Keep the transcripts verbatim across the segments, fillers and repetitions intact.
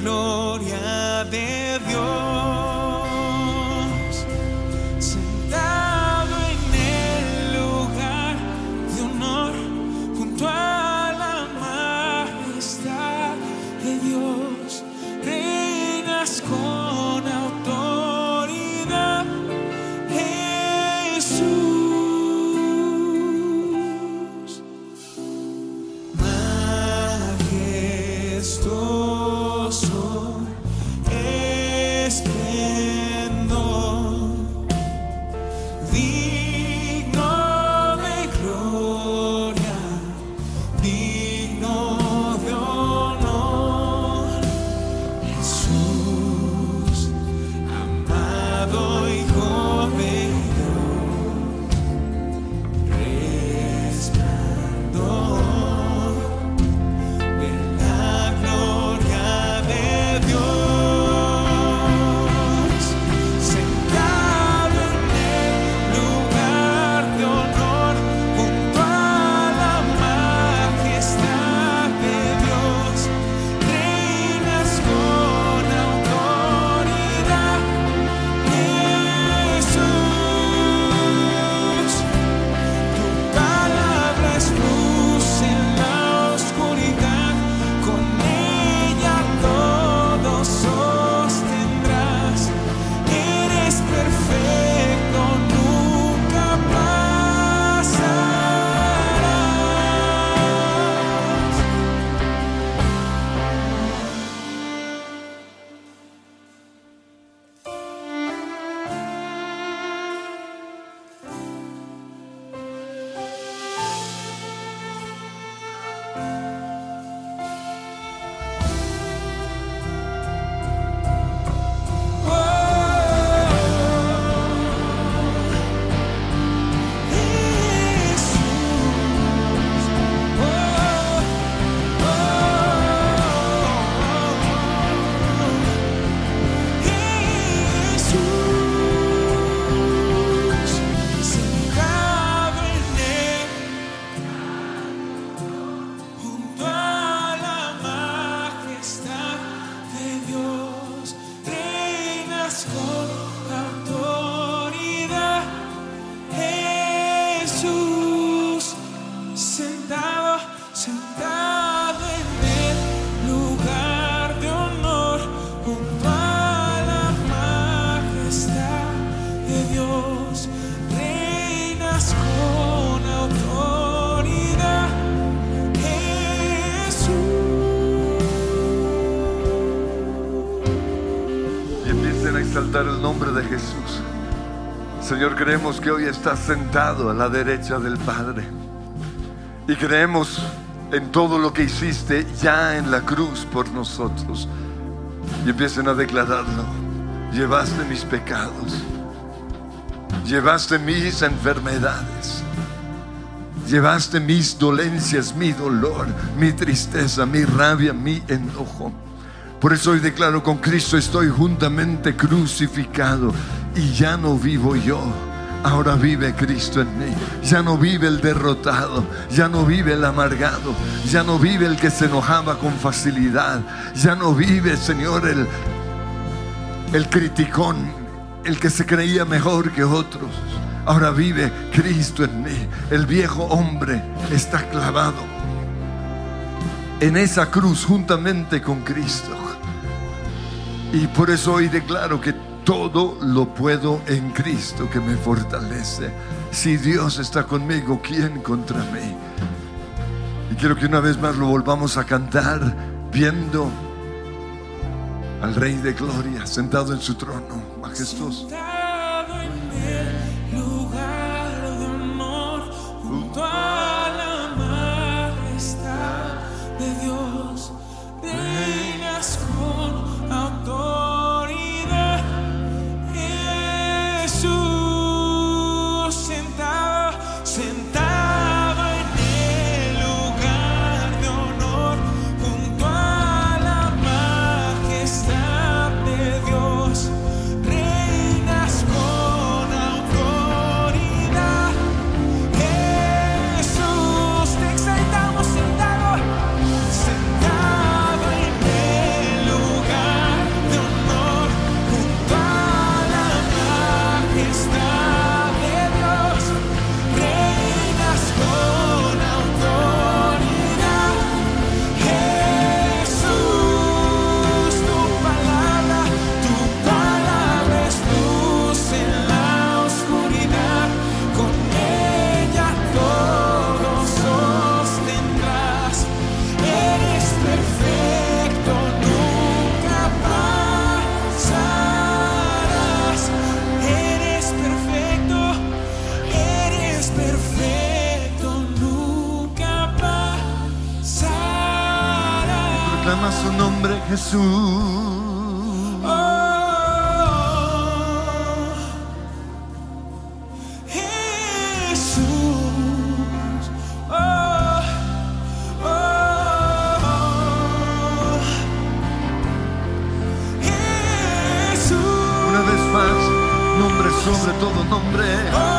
gloria de Dios, sentado en el lugar de honor junto a la majestad de Dios, reinas con autoridad, Jesús, majestuoso. Exaltar el nombre de Jesús. Señor, creemos que hoy estás sentado a la derecha del Padre, y creemos en todo lo que hiciste ya en la cruz por nosotros, y empiecen a declararlo. Llevaste mis pecados, llevaste mis enfermedades, llevaste mis dolencias, mi dolor, mi tristeza, mi rabia, mi enojo. Por eso hoy declaro: con Cristo estoy juntamente crucificado, y ya no vivo yo, ahora vive Cristo en mí. Ya no vive el derrotado, ya no vive el amargado, ya no vive el que se enojaba con facilidad, ya no vive, Señor, el, el criticón, el que se creía mejor que otros. Ahora vive Cristo en mí. El viejo hombre está clavado en esa cruz juntamente con Cristo, y por eso hoy declaro que todo lo puedo en Cristo que me fortalece. Si Dios está conmigo, ¿quién contra mí? Y quiero que una vez más lo volvamos a cantar, viendo al Rey de Gloria sentado en su trono majestuoso, sentado en el lugar de honor junto a Clama su nombre, Jesús. Oh, oh, Jesús. Oh, oh, oh, Jesús. Una vez más, nombre sobre todo nombre. Oh,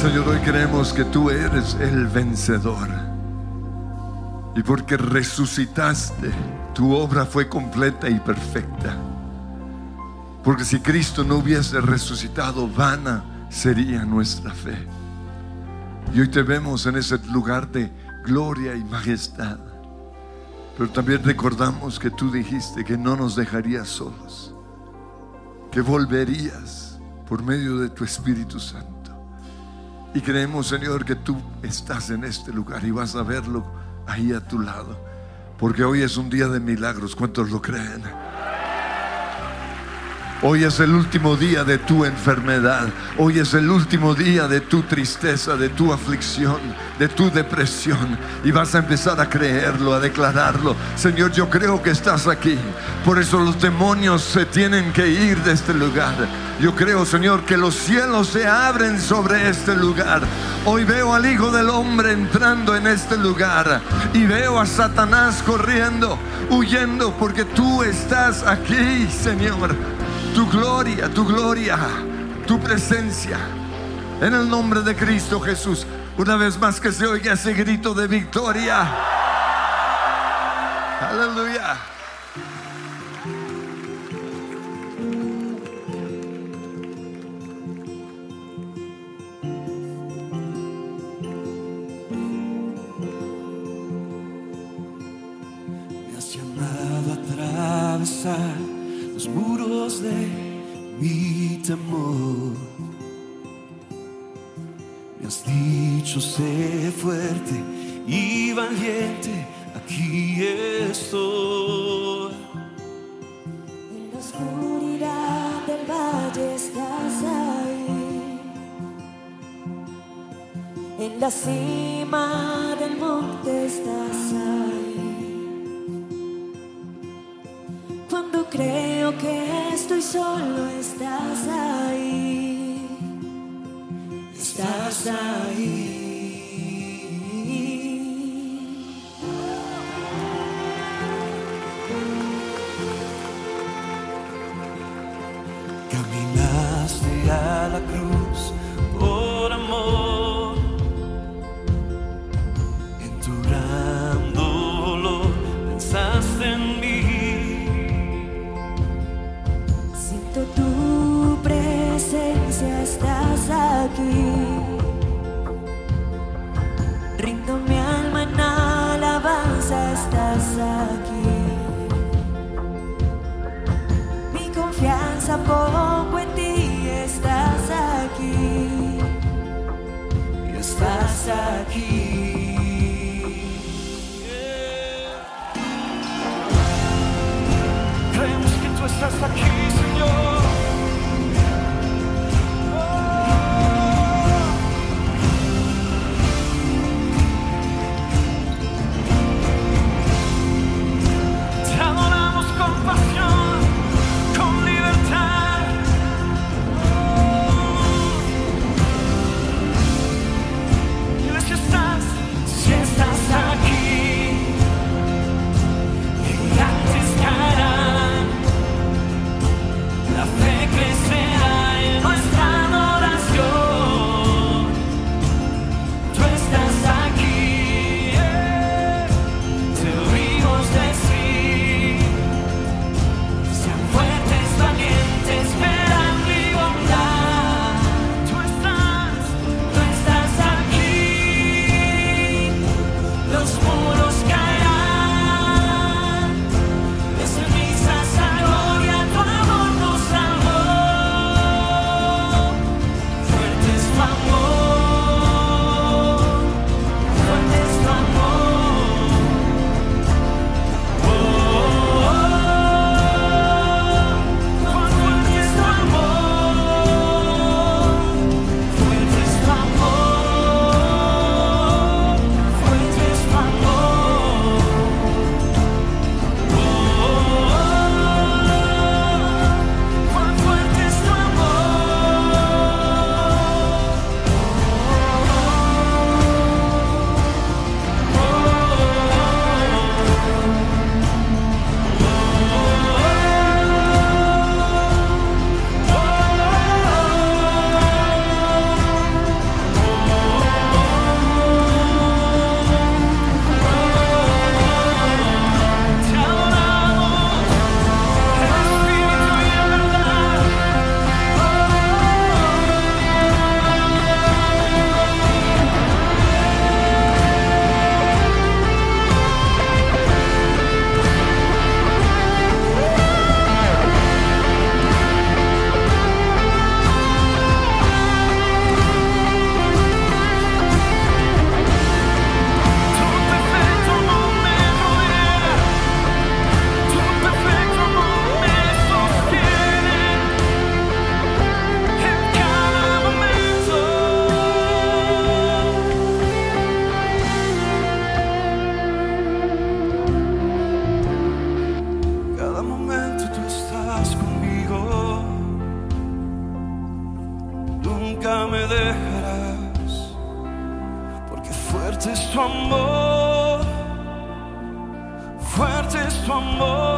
Señor, hoy creemos que tú eres el vencedor, y porque resucitaste, tu obra fue completa y perfecta. Porque si Cristo no hubiese resucitado, vana sería nuestra fe. Y hoy te vemos en ese lugar de gloria y majestad, pero también recordamos que tú dijiste que no nos dejarías solos, que volverías por medio de tu Espíritu Santo. Y creemos, Señor, que tú estás en este lugar y vas a verlo ahí a tu lado, porque hoy es un día de milagros. ¿Cuántos lo creen? Hoy es el último día de tu enfermedad. Hoy es el último día de tu tristeza, de tu aflicción, de tu depresión. Y vas a empezar a creerlo, a declararlo. Señor, yo creo que estás aquí. Por eso los demonios se tienen que ir de este lugar. Yo creo, Señor, que los cielos se abren sobre este lugar. Hoy veo al Hijo del Hombre entrando en este lugar, y veo a Satanás corriendo, huyendo, porque tú estás aquí, Señor. Tu gloria, tu gloria, tu presencia. En el nombre de Cristo Jesús, una vez más que se oiga ese grito de victoria. Aleluya. Los muros de mi temor, me has dicho: sé fuerte y valiente, aquí estoy. En la oscuridad del valle estás ahí, en la cima del monte estás ahí. Cuando creo que estoy solo, estás ahí, estás ahí. Caminaste a la cruz por amor, endurándolo, pensaste en mí. Tu presencia, estás aquí. Rindo mi alma en alabanza, estás aquí. Mi confianza pongo en ti, estás aquí, estás aquí. Creemos que tú estás aquí, Señor. nunca me dejarás, porque fuerte es tu amor, fuerte es tu amor.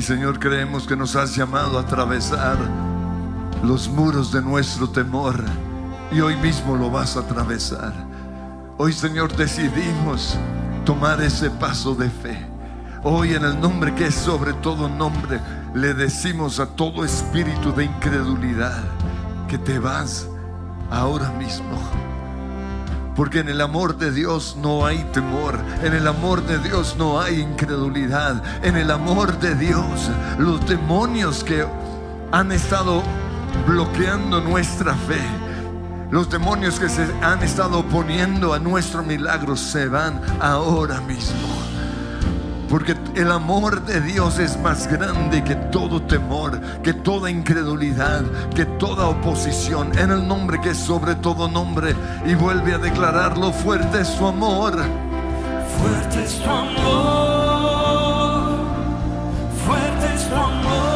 Señor, creemos que nos has llamado a atravesar los muros de nuestro temor, y hoy mismo lo vas a atravesar. Hoy, Señor, decidimos tomar ese paso de fe. Hoy, en el nombre que es sobre todo nombre, le decimos a todo espíritu de incredulidad que te vas ahora mismo. Porque en el amor de Dios no hay temor, en el amor de Dios no hay incredulidad, en el amor de Dios los demonios que han estado bloqueando nuestra fe, los demonios que se han estado oponiendo a nuestro milagro se van ahora mismo. Porque el amor de Dios es más grande que todo temor, que toda incredulidad, que toda oposición, en el nombre que es sobre todo nombre. Y vuelve a declararlo: fuerte es tu amor, fuerte es tu amor, fuerte es tu amor.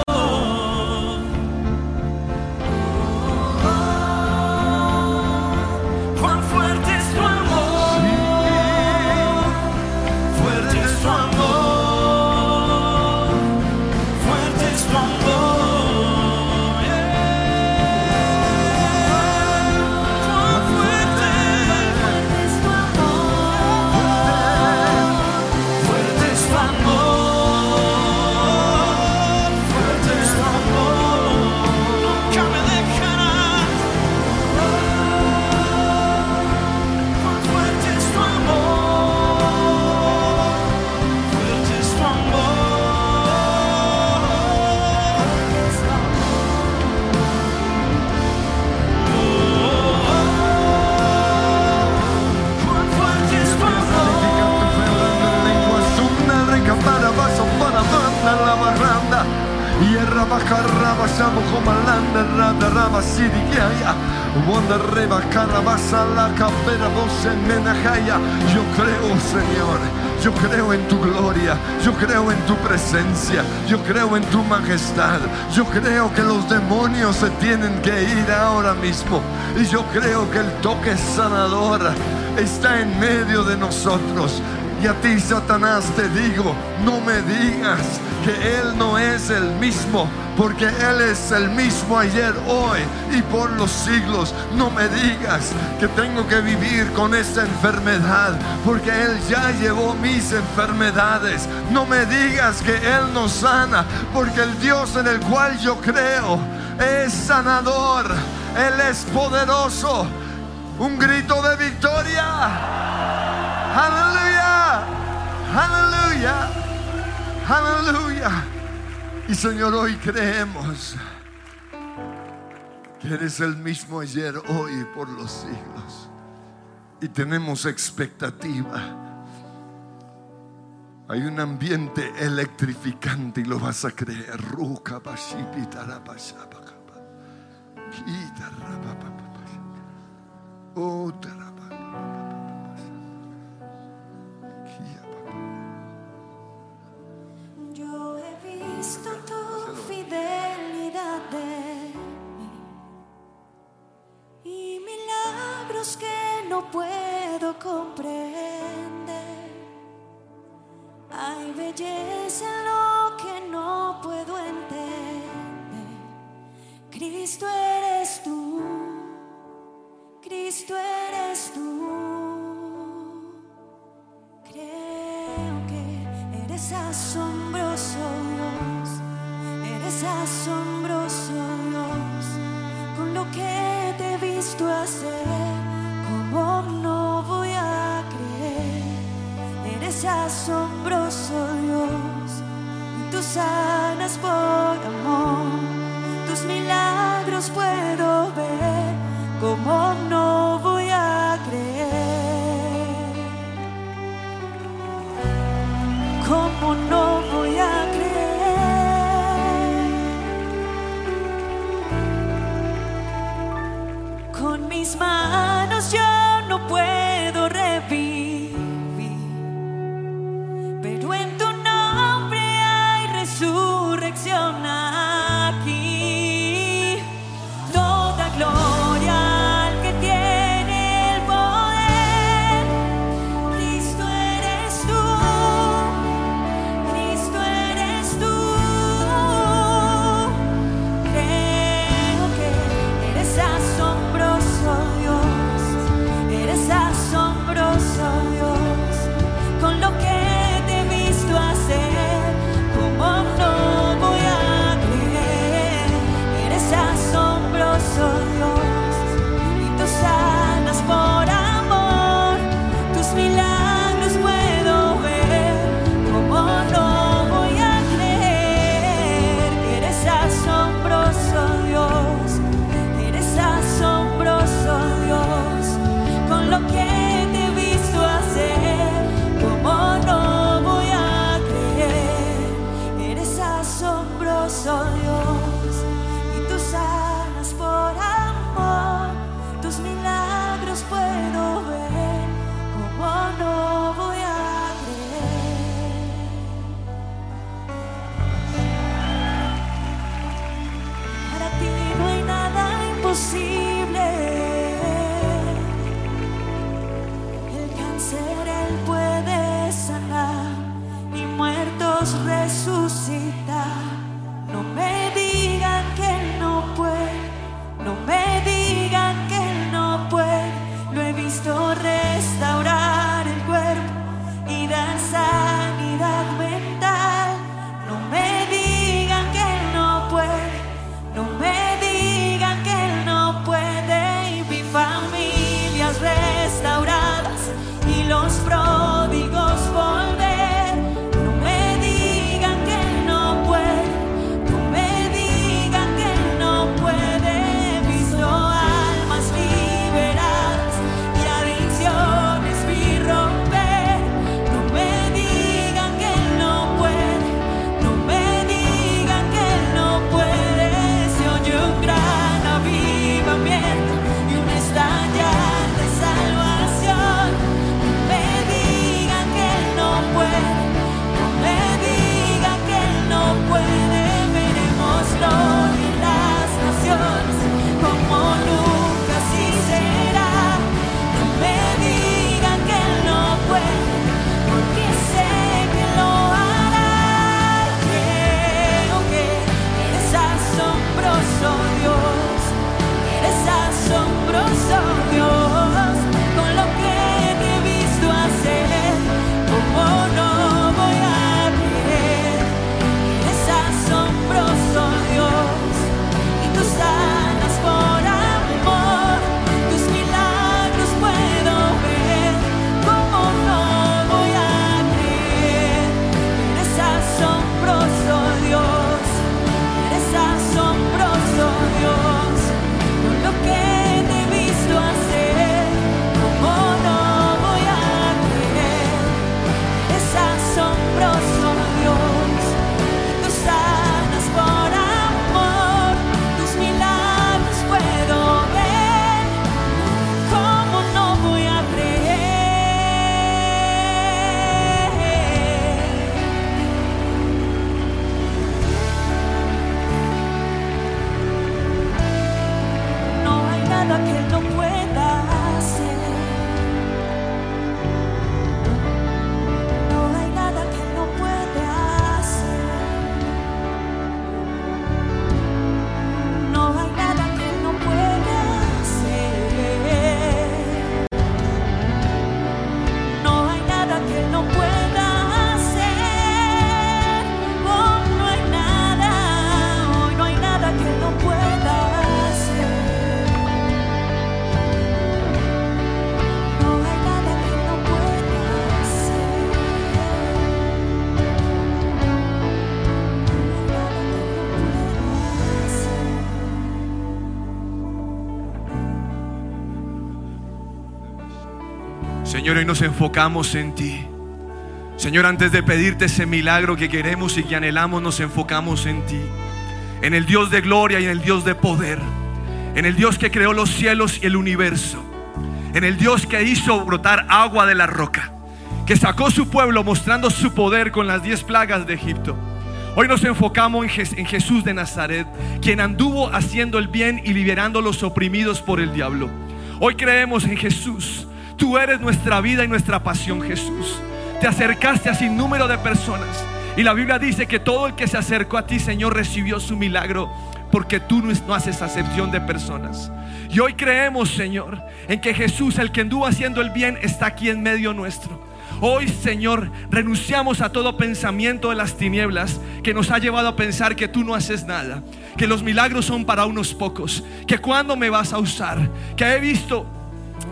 Yo creo, Señor, yo creo en tu gloria, yo creo en tu presencia, yo creo en tu majestad, yo creo que los demonios se tienen que ir ahora mismo, y yo creo que el toque sanador está en medio de nosotros. Y a ti, Satanás, te digo, no me digas que Él no es el mismo, porque Él es el mismo ayer, hoy y por los siglos. No me digas que tengo que vivir con esta enfermedad, porque Él ya llevó mis enfermedades. No me digas que Él nos sana, porque el Dios en el cual yo creo es sanador, Él es poderoso. Un grito de victoria. Aleluya, aleluya, aleluya. Y Señor, hoy creemos que eres el mismo ayer, hoy y por los siglos, y tenemos expectativa. Hay un ambiente electrificante y lo vas a creer. Yo he visto tu fidelidad de mí y milagros que no puedo comprender. Hay belleza en lo que no puedo entender. Cristo eres tú, Cristo eres tú. Creo que eres asombroso, Dios. Eres asombroso, Dios. Con lo que te he visto hacer, ¿cómo no voy a creer? Eres asombroso, Dios. Tú sanas por amor, tus milagros puedo ver. ¿Cómo no voy a creer? ¿Cómo no voy a creer? Con mis manos yo no puedo revivir, pero en tu nombre hay resurrección aquí. Toda gloria Señor, hoy nos enfocamos en ti. Señor, antes de pedirte ese milagro que queremos y que anhelamos, nos enfocamos en ti, en el Dios de gloria y en el Dios de poder, en el Dios que creó los cielos y el universo, en el Dios que hizo brotar agua de la roca, que sacó su pueblo mostrando su poder con las diez plagas de Egipto. Hoy nos enfocamos en, Je- en Jesús de Nazaret, quien anduvo haciendo el bien y liberando a los oprimidos por el diablo. Hoy creemos en Jesús. Tú eres nuestra vida y nuestra pasión, Jesús. Te acercaste a sin número de personas, y la Biblia dice que todo el que se acercó a ti, Señor, recibió su milagro, porque tú no haces acepción de personas. Y hoy creemos, Señor, en que Jesús, el que anduvo haciendo el bien, está aquí en medio nuestro. Hoy, Señor, renunciamos a todo pensamiento de las tinieblas que nos ha llevado a pensar que tú no haces nada, que los milagros son para unos pocos, que cuándo me vas a usar, que he visto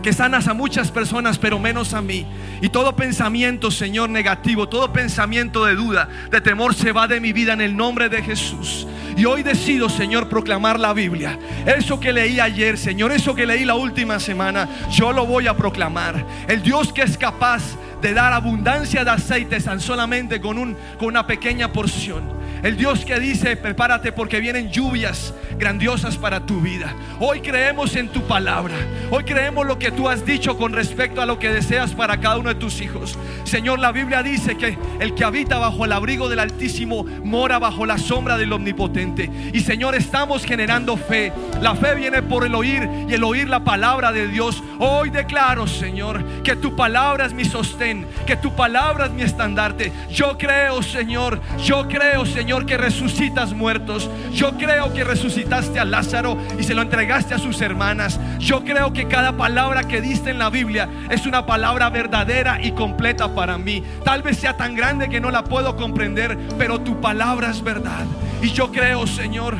que sanas a muchas personas pero menos a mí. Y todo pensamiento, Señor, negativo, todo pensamiento de duda, de temor, se va de mi vida en el nombre de Jesús. Y hoy decido, Señor, proclamar la Biblia. Eso que leí ayer, Señor, eso que leí la última semana, yo lo voy a proclamar. El Dios que es capaz de dar abundancia de aceite tan solamente con, un, con una pequeña porción. El Dios que dice: prepárate porque vienen lluvias grandiosas para tu vida. Hoy creemos en tu palabra. Hoy creemos lo que tú has dicho con respecto a lo que deseas para cada uno de tus hijos. Señor, la Biblia dice que el que habita bajo el abrigo del Altísimo mora bajo la sombra del Omnipotente. Y, Señor, estamos generando fe. La fe viene por el oír, y el oír la palabra de Dios. Hoy declaro, Señor, que tu palabra es mi sostén, que tu palabra es mi estandarte. Yo creo, Señor, yo creo, Señor Señor, que resucitas muertos. Yo creo que resucitaste a Lázaro y se lo entregaste a sus hermanas. Yo creo que cada palabra que diste en la Biblia es una palabra verdadera y completa para mí. Tal vez sea tan grande que no la puedo comprender, pero tu palabra es verdad. Y yo creo, Señor,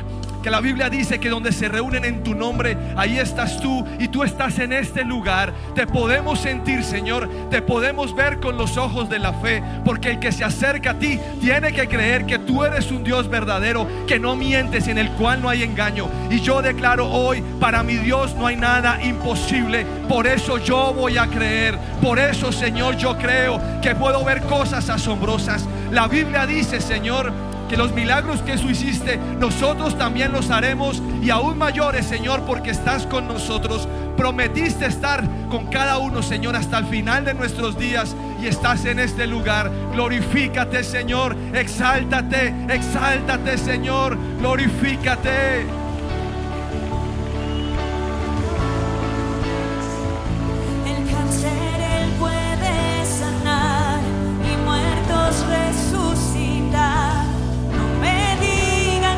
que la Biblia dice que donde se reúnen en tu nombre, ahí estás tú, y tú estás en este lugar. Te podemos sentir, Señor, te podemos ver con los ojos de la fe, porque el que se acerca a ti tiene que creer que tú eres un Dios verdadero, que no mientes, en el cual no hay engaño. Y yo declaro hoy: para mi Dios no hay nada imposible. Por eso yo voy a creer. Por eso, Señor, yo creo que puedo ver cosas asombrosas. La Biblia dice, Señor, que los milagros que tú hiciste, nosotros también los haremos, y aún mayores, Señor, porque estás con nosotros. Prometiste estar con cada uno, Señor, hasta el final de nuestros días, y estás en este lugar. Glorifícate, Señor, exáltate, exáltate, Señor, glorifícate. El cáncer Él puede sanar, y muertos resucitar. Digan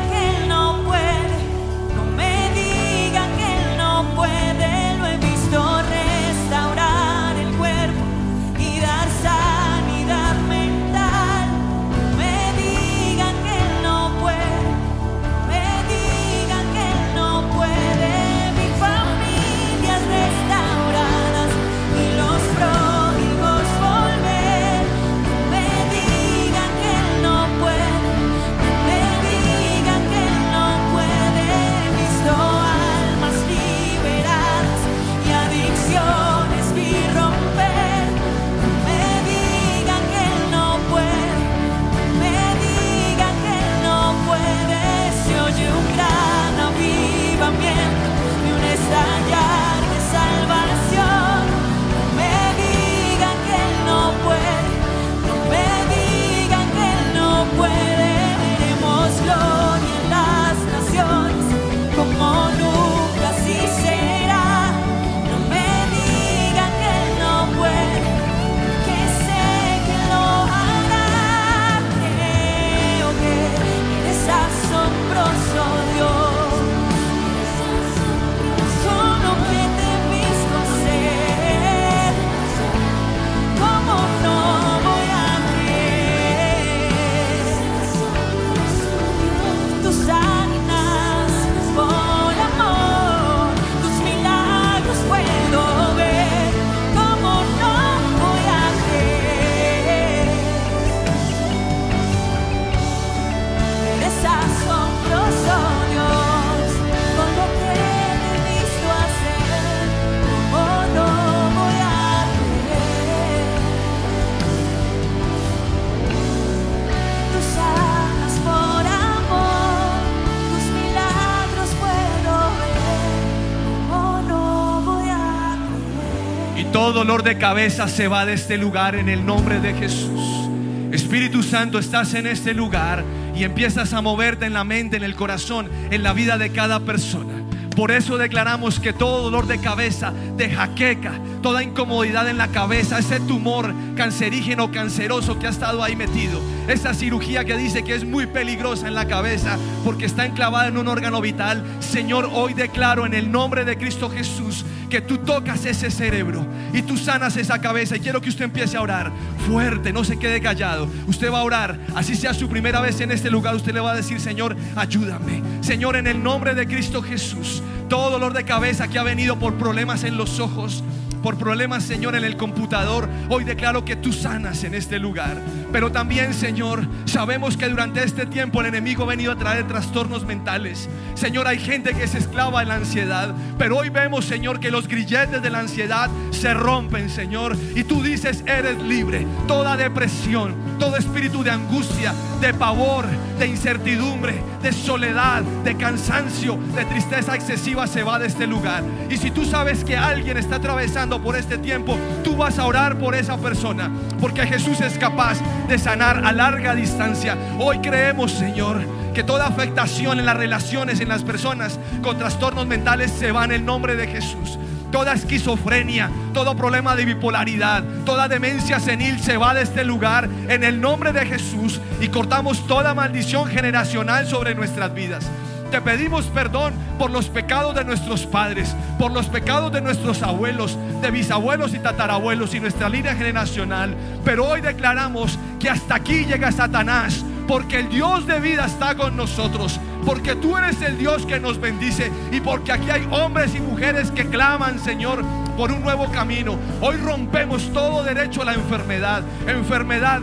todo dolor de cabeza se va de este lugar en el nombre de Jesús. Espíritu Santo, estás en este lugar y empiezas a moverte en la mente, en el corazón, en la vida de cada persona. Por eso declaramos que todo dolor de cabeza, de jaqueca, toda incomodidad en la cabeza, ese tumor cancerígeno, canceroso que ha estado ahí metido, esa cirugía que dice que es muy peligrosa en la cabeza porque está enclavada en un órgano vital, Señor, hoy declaro en el nombre de Cristo Jesús que tú tocas ese cerebro y tú sanas esa cabeza. Y quiero que usted empiece a orar fuerte, no se quede callado. Usted va a orar, así sea su primera vez en este lugar, usted le va a decir: Señor, ayúdame, Señor, en el nombre de Cristo Jesús, todo dolor de cabeza que ha venido por problemas en los ojos, por problemas, Señor, en el computador, hoy declaro que tú sanas en este lugar. Pero también, Señor, sabemos que durante este tiempo el enemigo ha venido a traer trastornos mentales. Señor, hay gente que es esclava de la ansiedad, pero hoy vemos, Señor, que los grilletes de la ansiedad se rompen, Señor, y tú dices: eres libre. Toda depresión, todo espíritu de angustia, de pavor, de incertidumbre, de soledad, de cansancio, de tristeza excesiva se va de este lugar. Y si tú sabes que alguien está atravesando por este tiempo, tú vas a orar por esa persona, porque Jesús es capaz de sanar a larga distancia. Hoy creemos, Señor, que toda afectación en las relaciones, en las personas con trastornos mentales se va en el nombre de Jesús. Toda esquizofrenia, todo problema de bipolaridad, toda demencia senil se va de este lugar en el nombre de Jesús, y cortamos toda maldición generacional sobre nuestras vidas. Te pedimos perdón por los pecados de nuestros padres, por los pecados de nuestros abuelos, de bisabuelos y tatarabuelos y nuestra línea generacional. Pero hoy declaramos que hasta aquí llega Satanás, porque el Dios de vida está con nosotros, porque tú eres el Dios que nos bendice, y porque aquí hay hombres y mujeres que claman, Señor, por un nuevo camino. Hoy rompemos todo derecho a la enfermedad, enfermedad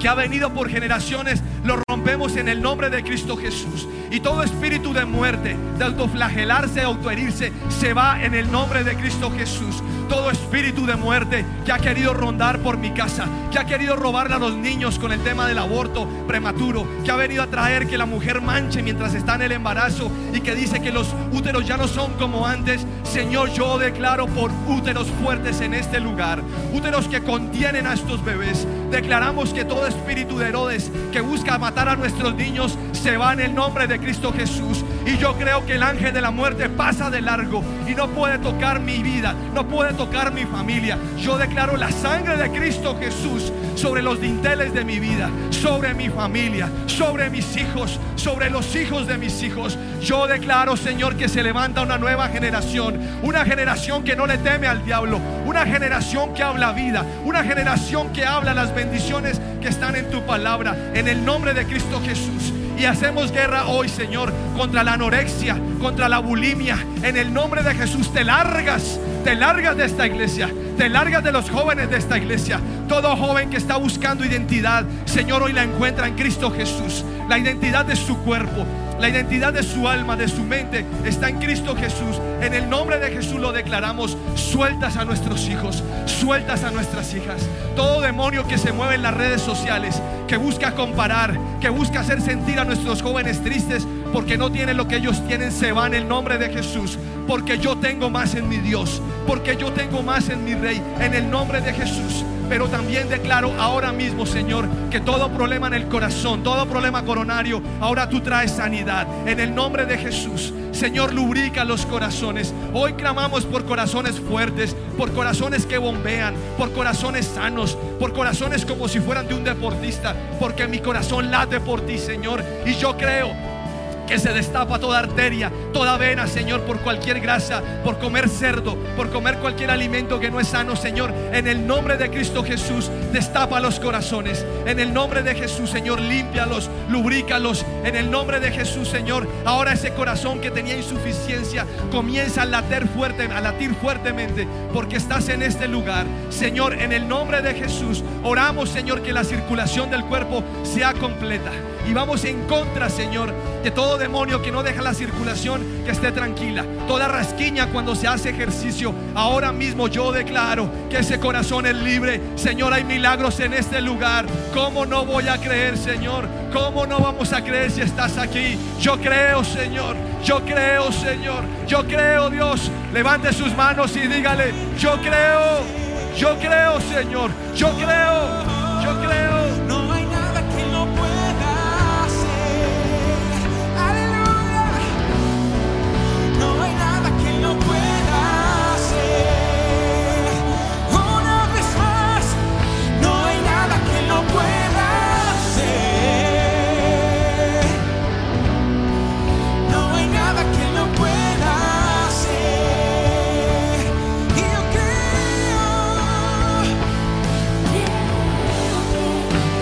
que ha venido por generaciones, lo rompemos en el nombre de Cristo Jesús. Y todo espíritu de muerte, de autoflagelarse, de autoherirse, se va en el nombre de Cristo Jesús. Todo espíritu de muerte que ha querido rondar por mi casa, que ha querido robarle a los niños con el tema del aborto prematuro, que ha venido a traer que la mujer manche mientras está en el embarazo y que dice que los úteros ya no son como antes, Señor, yo declaro por úteros fuertes en este lugar, úteros que contienen a estos bebés. Declaramos que todo espíritu de Herodes que busca matar a nuestros niños se va en el nombre de Cristo Jesús. Y yo creo que el ángel de la muerte pasa de largo y no puede tocar mi vida, no puede tocar mi familia. Yo declaro la sangre de Cristo Jesús sobre los dinteles de mi vida, sobre mi familia, sobre mis hijos, sobre los hijos de mis hijos. Yo declaro, Señor, que se levanta una nueva generación, una generación que no le teme al diablo, una generación que habla vida, una generación que habla las bendiciones que están en tu palabra, en el nombre de Cristo Jesús. Y hacemos guerra hoy, Señor, contra la anorexia, contra la bulimia. En el nombre de Jesús te largas, te largas de esta iglesia, te largas de los jóvenes de esta iglesia. Todo joven que está buscando identidad, Señor, hoy la encuentra en Cristo Jesús. La identidad de su cuerpo, la identidad de su alma, de su mente, está en Cristo Jesús. En el nombre de Jesús lo declaramos. Sueltas a nuestros hijos, sueltas a nuestras hijas. Todo demonio que se mueve en las redes sociales, que busca comparar, que busca hacer sentir a nuestros jóvenes tristes porque no tienen lo que ellos tienen, se va en el nombre de Jesús. Porque yo tengo más en mi Dios, porque yo tengo más en mi Rey, en el nombre de Jesús. Pero también declaro ahora mismo, Señor, que todo problema en el corazón, todo problema coronario, ahora tú traes sanidad en el nombre de Jesús. Señor, lubrica los corazones. Hoy clamamos por corazones fuertes, por corazones que bombean, por corazones sanos, por corazones como si fueran de un deportista, porque mi corazón late por ti, Señor. Y yo creo que se destapa toda arteria, toda vena, Señor, por cualquier grasa, por comer cerdo, por comer cualquier alimento que no es sano, Señor. En el nombre de Cristo Jesús, destapa los corazones. En el nombre de Jesús, Señor, límpialos, lubrícalos. En el nombre de Jesús, Señor, ahora ese corazón que tenía insuficiencia comienza a latir fuerte, a latir fuertemente, porque estás en este lugar, Señor. En el nombre de Jesús, oramos, Señor, que la circulación del cuerpo sea completa. y vamos en contra, Señor, de todo demonio que no deja la circulación que esté tranquila, toda rasquiña cuando se hace ejercicio. Ahora mismo yo declaro que ese corazón es libre. Señor, hay milagros en este lugar. ¿Cómo no voy a creer, Señor? ¿Cómo no vamos a creer si estás aquí? Yo creo, Señor, yo creo, Señor, yo creo, Dios. Levante sus manos y dígale: yo creo, yo creo, Señor, yo creo, yo creo. No hay nada que no pueda hacer. Aleluya. No hay nada que no pueda hacer. Una vez más, no hay nada que no pueda hacer. No hay nada que no pueda hacer. Y yo creo, creo que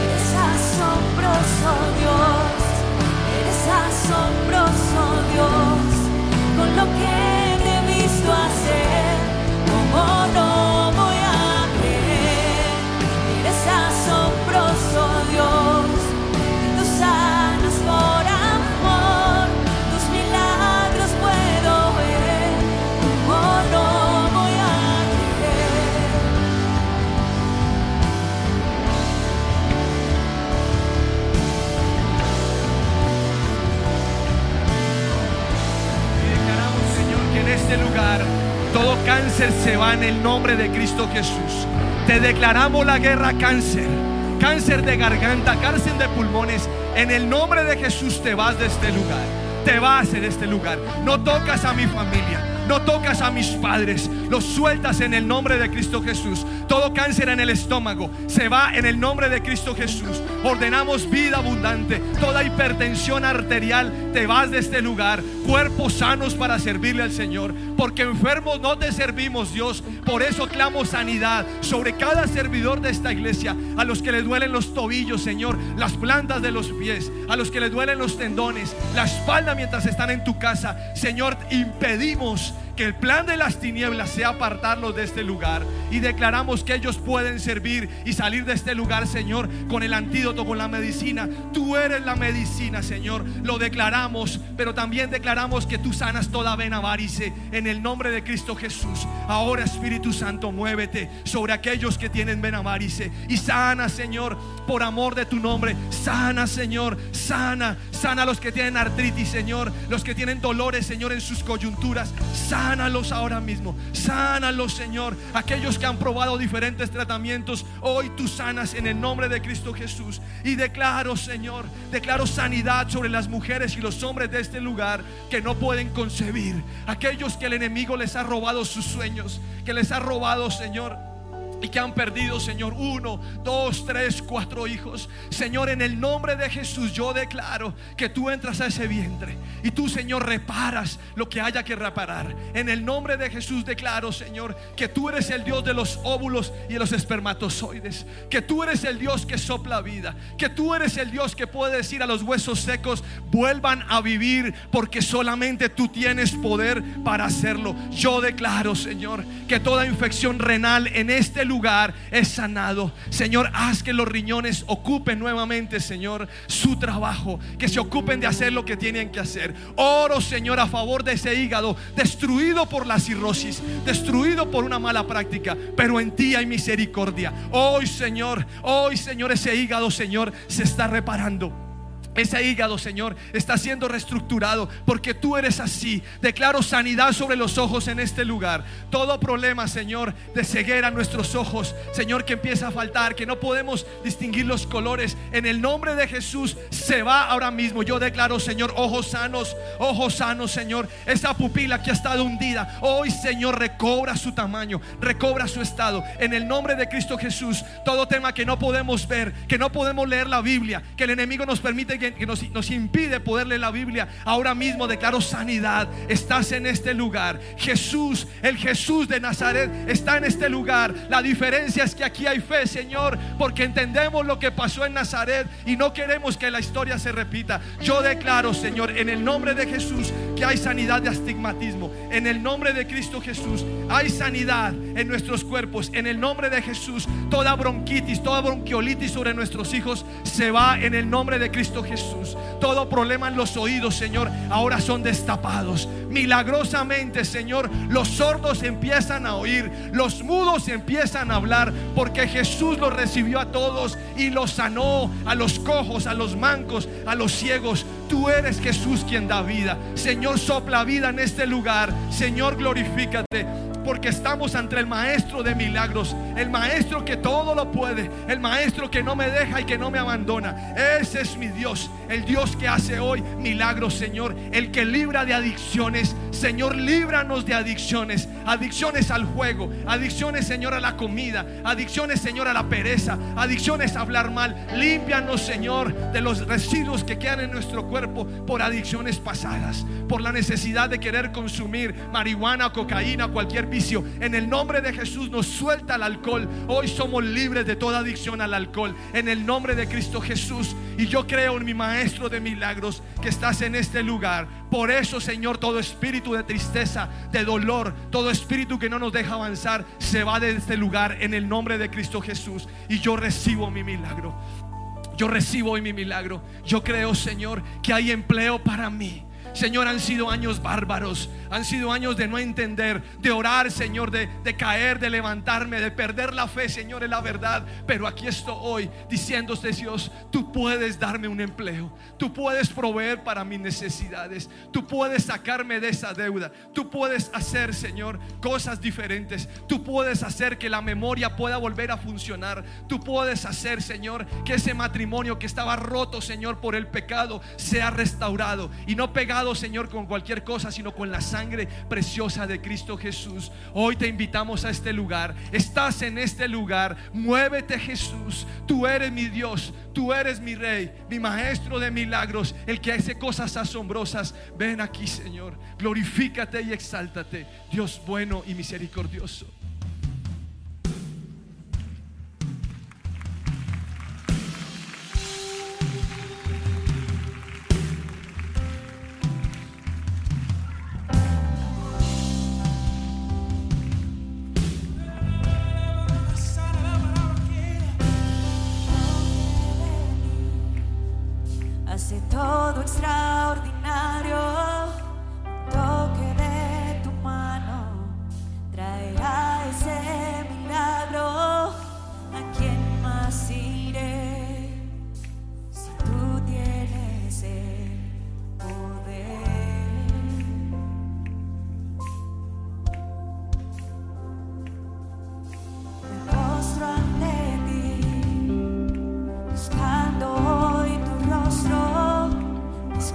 eres asombroso, Dios. Eres asombroso, Dios, con lo que te he visto hacer. ¿Cómo no voy a creer? Eres asombroso, Dios. Y tú sanas por amor, tus milagros puedo ver. ¿Cómo no voy a creer? Declaramos, Señor, que en este lugar todo cáncer se va en el nombre de Cristo Jesús. Te declaramos la guerra, cáncer, cáncer de garganta, cáncer de pulmones. En el nombre de Jesús te vas de este lugar, te vas de este lugar. No tocas a mi familia, no tocas a mis padres, los sueltas en el nombre de Cristo Jesús. Todo cáncer en el estómago se va en el nombre de Cristo Jesús. Ordenamos vida abundante. Toda hipertensión arterial, te vas de este lugar. Cuerpos sanos para servirle al Señor, porque enfermos no te servimos, Dios. Por eso clamo sanidad sobre cada servidor de esta iglesia. A los que les duelen los tobillos, Señor, las plantas de los pies, a los que les duelen los tendones, la espalda mientras están en tu casa, Señor, impedimos que el plan de las tinieblas sea apartarlos de este lugar, y declaramos que ellos pueden servir y salir de este lugar, Señor, con el antídoto, con la medicina. Tú eres la medicina, Señor, lo declaramos. Pero también declaramos que tú sanas toda vena varice en el nombre de Cristo Jesús. Ahora, Espíritu Santo, muévete sobre aquellos que tienen vena varice y sana, Señor, por amor de tu nombre. Sana, Señor, sana, sana a los que tienen artritis, Señor, los que tienen dolores, Señor, en sus coyunturas. Sana, sánalos ahora mismo, sánalos, Señor. Aquellos que han probado diferentes tratamientos, hoy tú sanas en el nombre de Cristo Jesús. Y declaro, Señor, declaro sanidad sobre las mujeres y los hombres de este lugar que no pueden concebir. Aquellos que el enemigo les ha robado sus sueños, que les ha robado, Señor, y que han perdido, Señor, uno, dos, tres, cuatro hijos. Señor, en el nombre de Jesús yo declaro que tú entras a ese vientre y tú, Señor, reparas lo que haya que reparar. En el nombre de Jesús declaro, Señor, que tú eres el Dios de los óvulos y de los espermatozoides, que tú eres el Dios que sopla vida, que tú eres el Dios que puede decir a los huesos secos: vuelvan a vivir, porque solamente tú tienes poder para hacerlo. Yo declaro, Señor, que toda infección renal en este lugar es sanado. Señor, haz que los riñones ocupen nuevamente, Señor, su trabajo, que se ocupen de hacer lo que tienen que hacer. Oro, Señor, a favor de ese hígado destruido por la cirrosis, destruido por una mala práctica, pero en ti hay misericordia. Hoy, Señor, hoy, Señor, ese hígado, Señor, se está reparando. Ese hígado, Señor, está siendo reestructurado, porque tú eres así. Declaro sanidad sobre los ojos en este lugar. Todo problema, Señor, de ceguera en nuestros ojos, Señor, que empieza a faltar, que no podemos distinguir los colores, en el nombre de Jesús se va ahora mismo. Yo declaro, Señor, ojos sanos, ojos sanos, Señor. Esa pupila que ha estado hundida, hoy, Señor, recobra su tamaño, recobra su estado, en el nombre de Cristo Jesús. Todo tema que no podemos ver, que no podemos leer la Biblia, que el enemigo nos permite que que nos, nos impide poder leer la Biblia, ahora mismo declaro sanidad. Estás en este lugar, Jesús, el Jesús de Nazaret está en este lugar. La diferencia es que aquí hay fe, Señor, porque entendemos lo que pasó en Nazaret y no queremos que la historia se repita. Yo declaro, Señor, en el nombre de Jesús, que hay sanidad de astigmatismo. En el nombre de Cristo Jesús hay sanidad en nuestros cuerpos. En el nombre de Jesús, toda bronquitis, toda bronquiolitis sobre nuestros hijos se va en el nombre de Cristo Jesús. Todo problema en los oídos, Señor, ahora son destapados milagrosamente, Señor. Los sordos empiezan a oír, los mudos empiezan a hablar, porque Jesús los recibió a todos y los sanó, a los cojos, a los mancos, a los ciegos. Tú eres Jesús quien da vida. Señor, sopla vida en este lugar. Señor, glorifícate, porque estamos ante el maestro de milagros, el maestro que todo lo puede, el maestro que no me deja y que no me abandona. Ese es mi Dios, el Dios que hace hoy milagros, Señor, el que libra de adicciones. Señor, líbranos de adicciones, adicciones al juego, adicciones, Señor, a la comida, adicciones, Señor, a la pereza, adicciones a hablar mal. Límpianos, Señor, de los residuos que quedan en nuestro cuerpo por adicciones pasadas, por la necesidad de querer consumir marihuana, cocaína, cualquier vicio. En el nombre de Jesús, nos suelta el alcohol. Hoy somos libres de toda adicción al alcohol, en el nombre de Cristo Jesús. Y yo creo en mi maestro de milagros que estás en este lugar. Por eso, Señor, todo espíritu de tristeza, de dolor, todo espíritu que no nos deja avanzar, se va de este lugar en el nombre de Cristo Jesús. Y yo recibo mi milagro, yo recibo hoy mi milagro. Yo creo, Señor, que hay empleo para mí. Señor, han sido años bárbaros, han sido años de no entender, de orar, Señor, de, de caer, de levantarme, de perder la fe, Señor, es la verdad. Pero aquí estoy hoy diciéndote, Dios, tú puedes darme un empleo, tú puedes proveer para mis necesidades, tú puedes sacarme de esa deuda, tú puedes hacer, Señor, cosas diferentes, tú puedes hacer que la memoria pueda volver a funcionar, tú puedes hacer, Señor, que ese matrimonio que estaba roto, Señor, por el pecado sea restaurado, y no pegado, Señor, con cualquier cosa, sino con la sangre preciosa de Cristo Jesús. Hoy te invitamos a este lugar. Estás en este lugar. Muévete, Jesús. Tú eres mi Dios, tú eres mi Rey, mi Maestro de milagros, el que hace cosas asombrosas. Ven aquí, Señor. Glorifícate y exáltate, Dios bueno y misericordioso. Hace todo extraordinario, un toque de tu mano traerá ese milagro. ¿A quién más iré si tú tienes el poder? Me postro ante ti, buscando hoy tu rostro. It's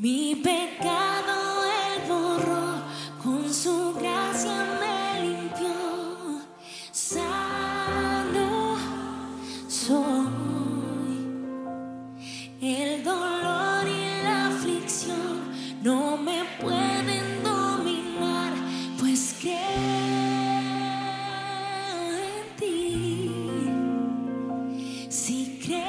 Mi pecado Él borró, con su gracia me limpió, sano soy. El dolor y la aflicción no me pueden dominar, pues creo en ti. Si creo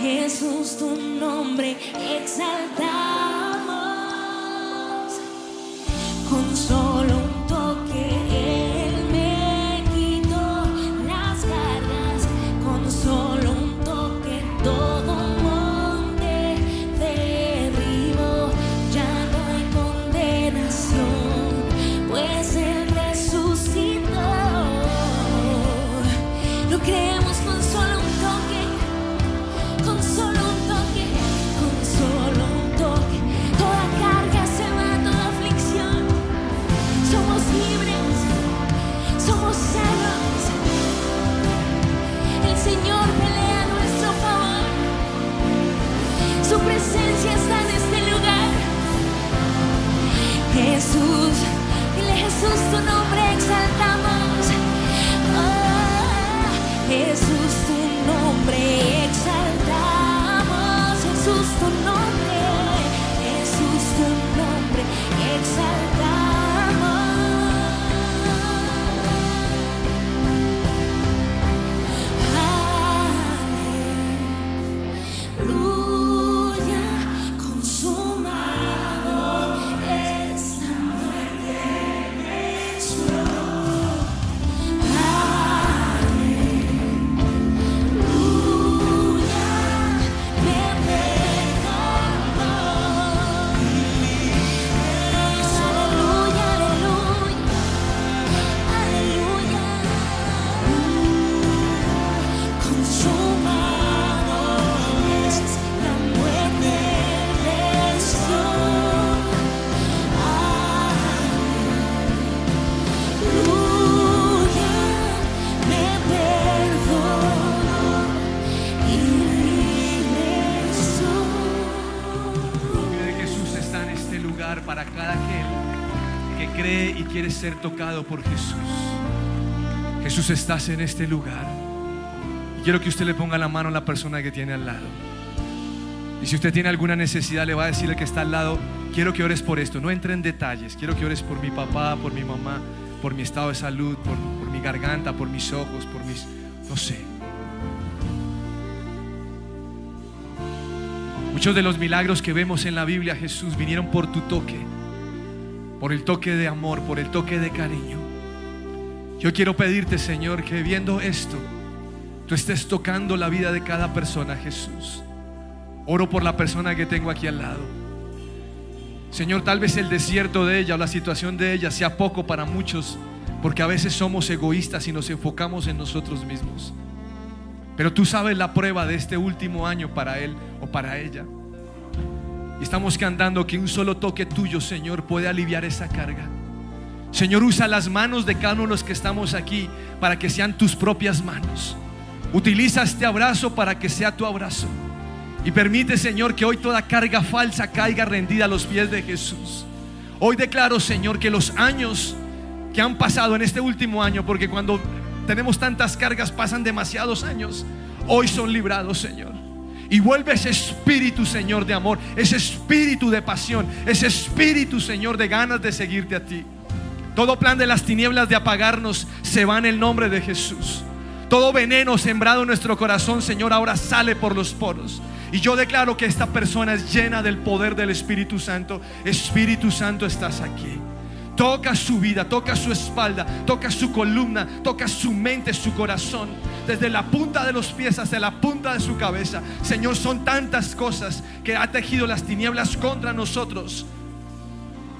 Jesús, tu nombre exaltamos. Con solo un toque Él me quitó las cargas. Con solo un toque todo monte derribó. Ya no hay condenación, pues Él resucitó. Lo creemos con solo un toque. Con solo un toque, con solo un toque, toda carga se va, toda aflicción. lugar para cada aquel que cree y quiere ser tocado por Jesús. Jesús, estás en este lugar y quiero que usted le ponga la mano a la persona que tiene al lado. Y si usted tiene alguna necesidad, le va a decir al que está al lado: quiero que ores por esto, no entre en detalles, quiero que ores por mi papá, por mi mamá, por mi estado de salud, por, por mi garganta, por mis ojos, por mis... no sé. Muchos de los milagros que vemos en la Biblia, Jesús, vinieron por tu toque, por el toque de amor, por el toque de cariño. Yo quiero pedirte, Señor, que viendo esto, tú estés tocando la vida de cada persona, Jesús. Oro por la persona que tengo aquí al lado. Señor, tal vez el desierto de ella o la situación de ella sea poco para muchos, porque a veces somos egoístas y nos enfocamos en nosotros mismos. Pero tú sabes la prueba de este último año para él o para ella. Y estamos cantando que un solo toque tuyo, Señor, puede aliviar esa carga. Señor, usa las manos de cada uno de los que estamos aquí para que sean tus propias manos. Utiliza este abrazo para que sea tu abrazo. Y permite, Señor, que hoy toda carga falsa caiga rendida a los pies de Jesús. Hoy declaro, Señor, que los años que han pasado en este último año, porque cuando tenemos tantas cargas pasan demasiados años, hoy son librados, Señor. Y vuelve ese espíritu, Señor, de amor, ese espíritu de pasión, ese espíritu, Señor, de ganas de seguirte a ti. Todo plan de las tinieblas de apagarnos se va en el nombre de Jesús. Todo veneno sembrado en nuestro corazón, Señor, ahora sale por los poros. Y yo declaro que esta persona es llena del poder del Espíritu Santo. Espíritu Santo, estás aquí. Toca su vida, toca su espalda, toca su columna, toca su mente, su corazón, desde la punta de los pies hasta la punta de su cabeza. Señor, son tantas cosas que ha tejido las tinieblas contra nosotros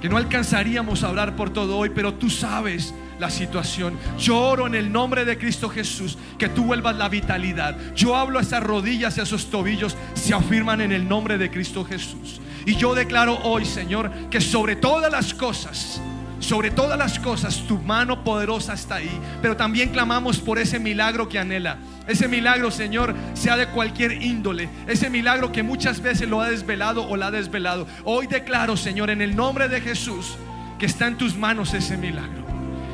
que no alcanzaríamos a orar por todo hoy, pero tú sabes la situación. Yo oro en el nombre de Cristo Jesús que tú vuelvas la vitalidad. Yo hablo a esas rodillas y a esos tobillos, se afirman en el nombre de Cristo Jesús. Y yo declaro hoy, Señor, que sobre todas las cosas, sobre todas las cosas, tu mano poderosa está ahí. Pero también clamamos por ese milagro que anhela. Ese milagro, Señor, sea de cualquier índole. Ese milagro que muchas veces lo ha desvelado o la ha desvelado. Hoy declaro, Señor, en el nombre de Jesús, que está en tus manos ese milagro.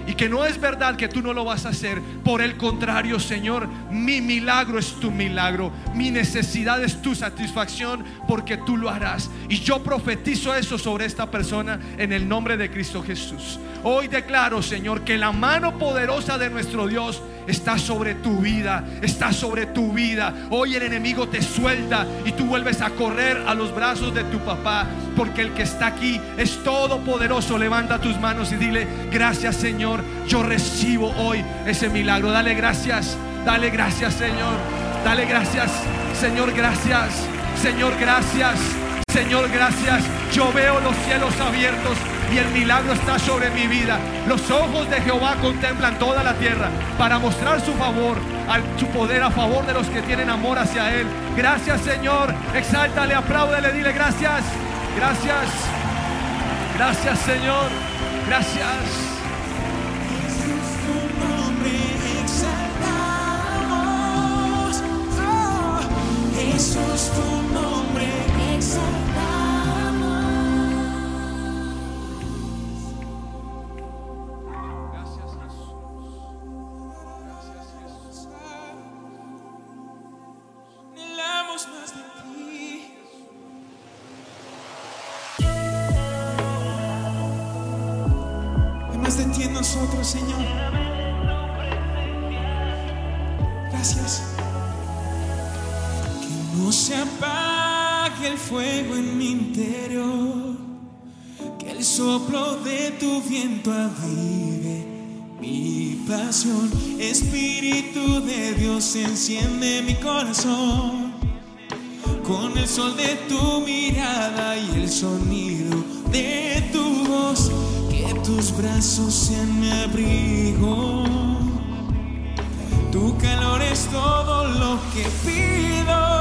Y que no es verdad que tú no lo vas a hacer. Por el contrario, Señor, mi milagro es tu milagro, mi necesidad es tu satisfacción, porque tú lo harás. Y yo profetizo eso sobre esta persona en el nombre de Cristo Jesús. Hoy declaro, Señor, que la mano poderosa de nuestro Dios está sobre tu vida, está sobre tu vida. Hoy el enemigo te suelta y tú vuelves a correr a los brazos de tu papá, porque el que está aquí es todopoderoso. Levanta tus manos y dile: gracias, Señor, yo recibo hoy ese milagro. Dale gracias, dale gracias, Señor. Dale gracias, Señor, gracias, Señor, gracias, Señor, gracias. Yo veo los cielos abiertos y el milagro está sobre mi vida. Los ojos de Jehová contemplan toda la tierra para mostrar su favor, su poder a favor de los que tienen amor hacia él. Gracias, Señor. Exáltale, apláudele, dile gracias, gracias, gracias, Señor, gracias. Jesús, tu nombre exaltamos. Gracias, Jesús. Gracias, Jesús. Anhelamos más de ti. Hay más de ti en nosotros, Señor. Gracias. No se apague el fuego en mi interior, que el soplo de tu viento avive mi pasión. Espíritu de Dios, enciende mi corazón con el sol de tu mirada y el sonido de tu voz. Que tus brazos sean mi abrigo, tu calor es todo lo que pido.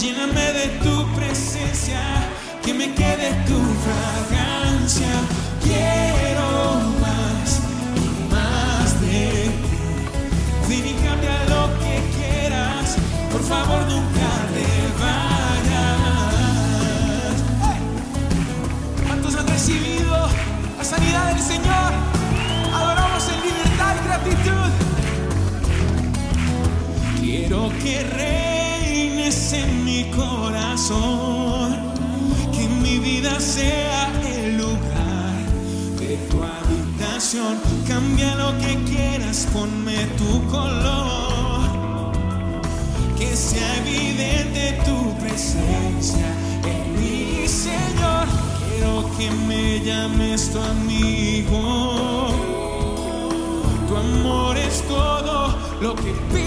Lléname de tu presencia, que me quede tu fragancia. Quiero más y más de ti. Ven y cambia lo que quieras. Por favor, nunca te vayas. ¿Cuántos han recibido la sanidad del Señor? Adoramos en libertad y gratitud. Quiero que reines en mi corazón, que mi vida sea el lugar de tu habitación. Cambia lo que quieras, ponme tu color, que sea evidente tu presencia en mí, Señor. Quiero que me llames tu amigo, tu amor es todo lo que pido.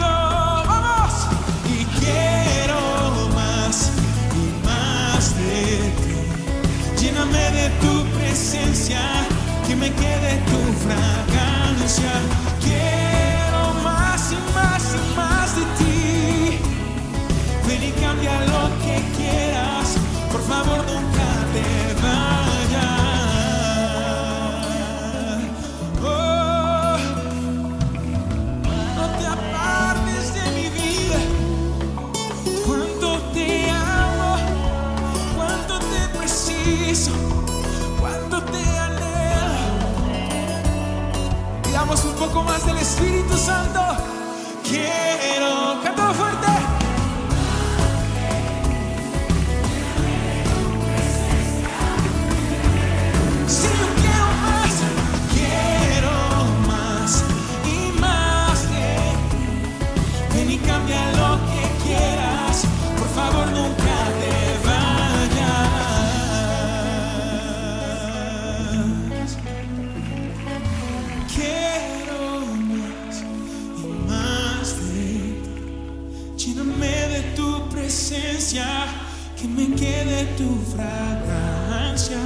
¡Vamos! Y quiero más y más de ti, lléname de tu presencia, que me quede tu fragancia. Quiero más y más y más de ti. Ven y cambia lo que quieras, por favor nunca te vayas. Oh, no te apartes de mi vida. Cuánto te amo, cuánto te preciso, cuánto te anhelo. Damos un poco más del Espíritu Santo. Quiero, canto fuerte. Si sí, yo quiero más, quiero más y más de. Ven y cambia lo que quieras, por favor nunca te vayas. Quiero de tu presencia, que me quede tu fragancia.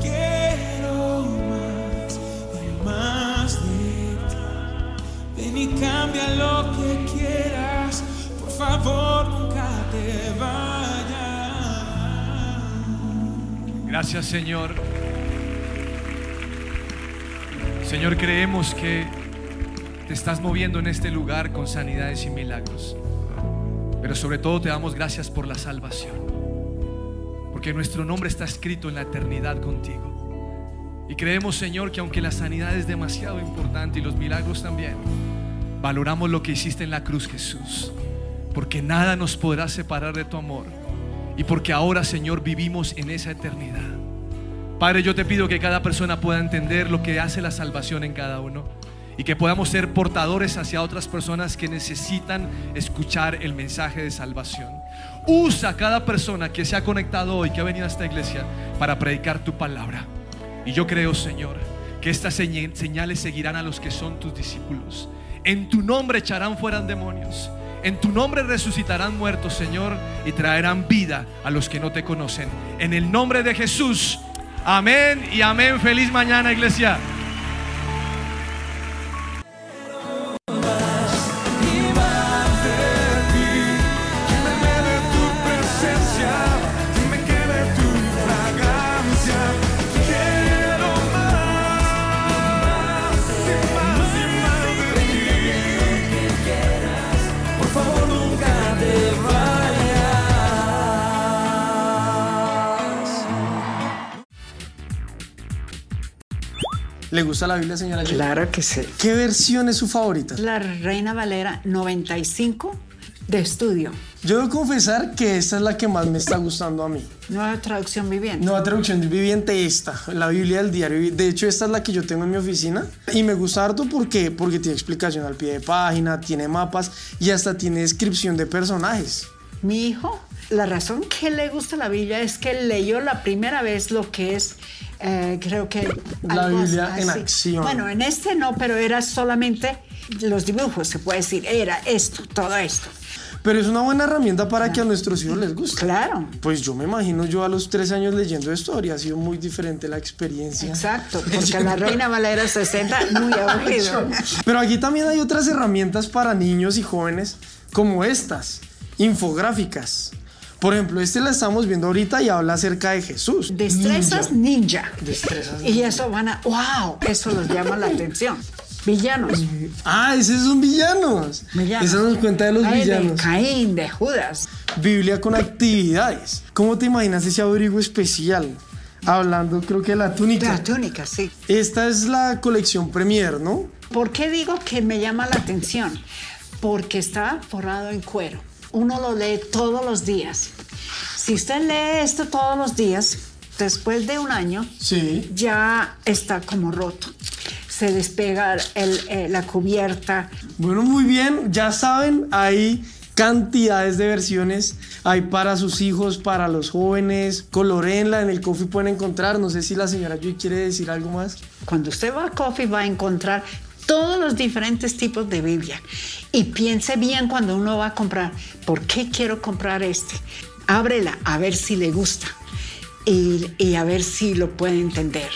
Quiero más y más de ti. Ven y cambia lo que quieras, por favor nunca te vayas. Gracias, Señor. Señor, creemos que te estás moviendo en este lugar con sanidades y milagros. Pero sobre todo te damos gracias por la salvación, porque nuestro nombre está escrito en la eternidad contigo. Y creemos, Señor, que aunque la sanidad es demasiado importante y los milagros también, valoramos lo que hiciste en la cruz, Jesús, porque nada nos podrá separar de tu amor y porque ahora, Señor, vivimos en esa eternidad. Padre, yo te pido que cada persona pueda entender lo que hace la salvación en cada uno, y que podamos ser portadores hacia otras personas que necesitan escuchar el mensaje de salvación. Usa a cada persona que se ha conectado hoy, que ha venido a esta iglesia, para predicar tu palabra. Y yo creo, Señor, que estas señales seguirán a los que son tus discípulos. En tu nombre echarán fuera demonios, en tu nombre resucitarán muertos, Señor, y traerán vida a los que no te conocen, en el nombre de Jesús. Amén y amén. Feliz mañana, iglesia. ¿Le gusta la Biblia, señora? Claro que sí. ¿Qué versión es su favorita? La Reina Valera noventa y cinco de estudio. Yo debo confesar que esta es la que más me está gustando a mí. Nueva Traducción Viviente. Nueva Traducción Viviente, esta, la Biblia del Diario. De hecho, esta es la que yo tengo en mi oficina y me gusta harto porque, porque tiene explicación al pie de página, tiene mapas y hasta tiene descripción de personajes. Mi hijo, la razón que le gusta la Biblia es que leyó la primera vez lo que es... Eh, creo que la Biblia así en acción. Bueno, en este no, pero era solamente los dibujos, se puede decir, era esto, todo esto. Pero es una buena herramienta para claro. que a nuestros hijos les guste. Claro. Pues yo me imagino, yo a los tres años leyendo esto habría sido muy diferente la experiencia. Exacto, porque la Reina Valera sesenta, muy aburrido. Pero aquí también hay otras herramientas para niños y jóvenes, como estas, infográficas. Por ejemplo, este la estamos viendo ahorita y habla acerca de Jesús. Destrezas ninja. ninja. Destrezas ninja. Y eso van a... ¡Wow! Eso los llama la atención. Villanos. Ah, esos son villanos. Villanos. Esa nos cuenta de los Ay, villanos. De Caín, de Judas. Biblia con actividades. ¿Cómo te imaginas ese abrigo especial? Hablando, creo que de la túnica. La túnica, sí. Esta es la colección Premier, ¿no? ¿Por qué digo que me llama la atención? Porque está forrado en cuero. Uno lo lee todos los días. Si usted lee esto todos los días, después de un año, sí, ya está como roto. Se despega el, eh, la cubierta. Bueno, muy bien. Ya saben, hay cantidades de versiones. Hay para sus hijos, para los jóvenes. Coloréenla, en el Ko-fi pueden encontrar. No sé si la señora Yui quiere decir algo más. Cuando usted va a Ko-fi va a encontrar todos los diferentes tipos de Biblia. Y piense bien cuando uno va a comprar. ¿Por qué quiero comprar este? Ábrela a ver si le gusta y, y a ver si lo puede entender.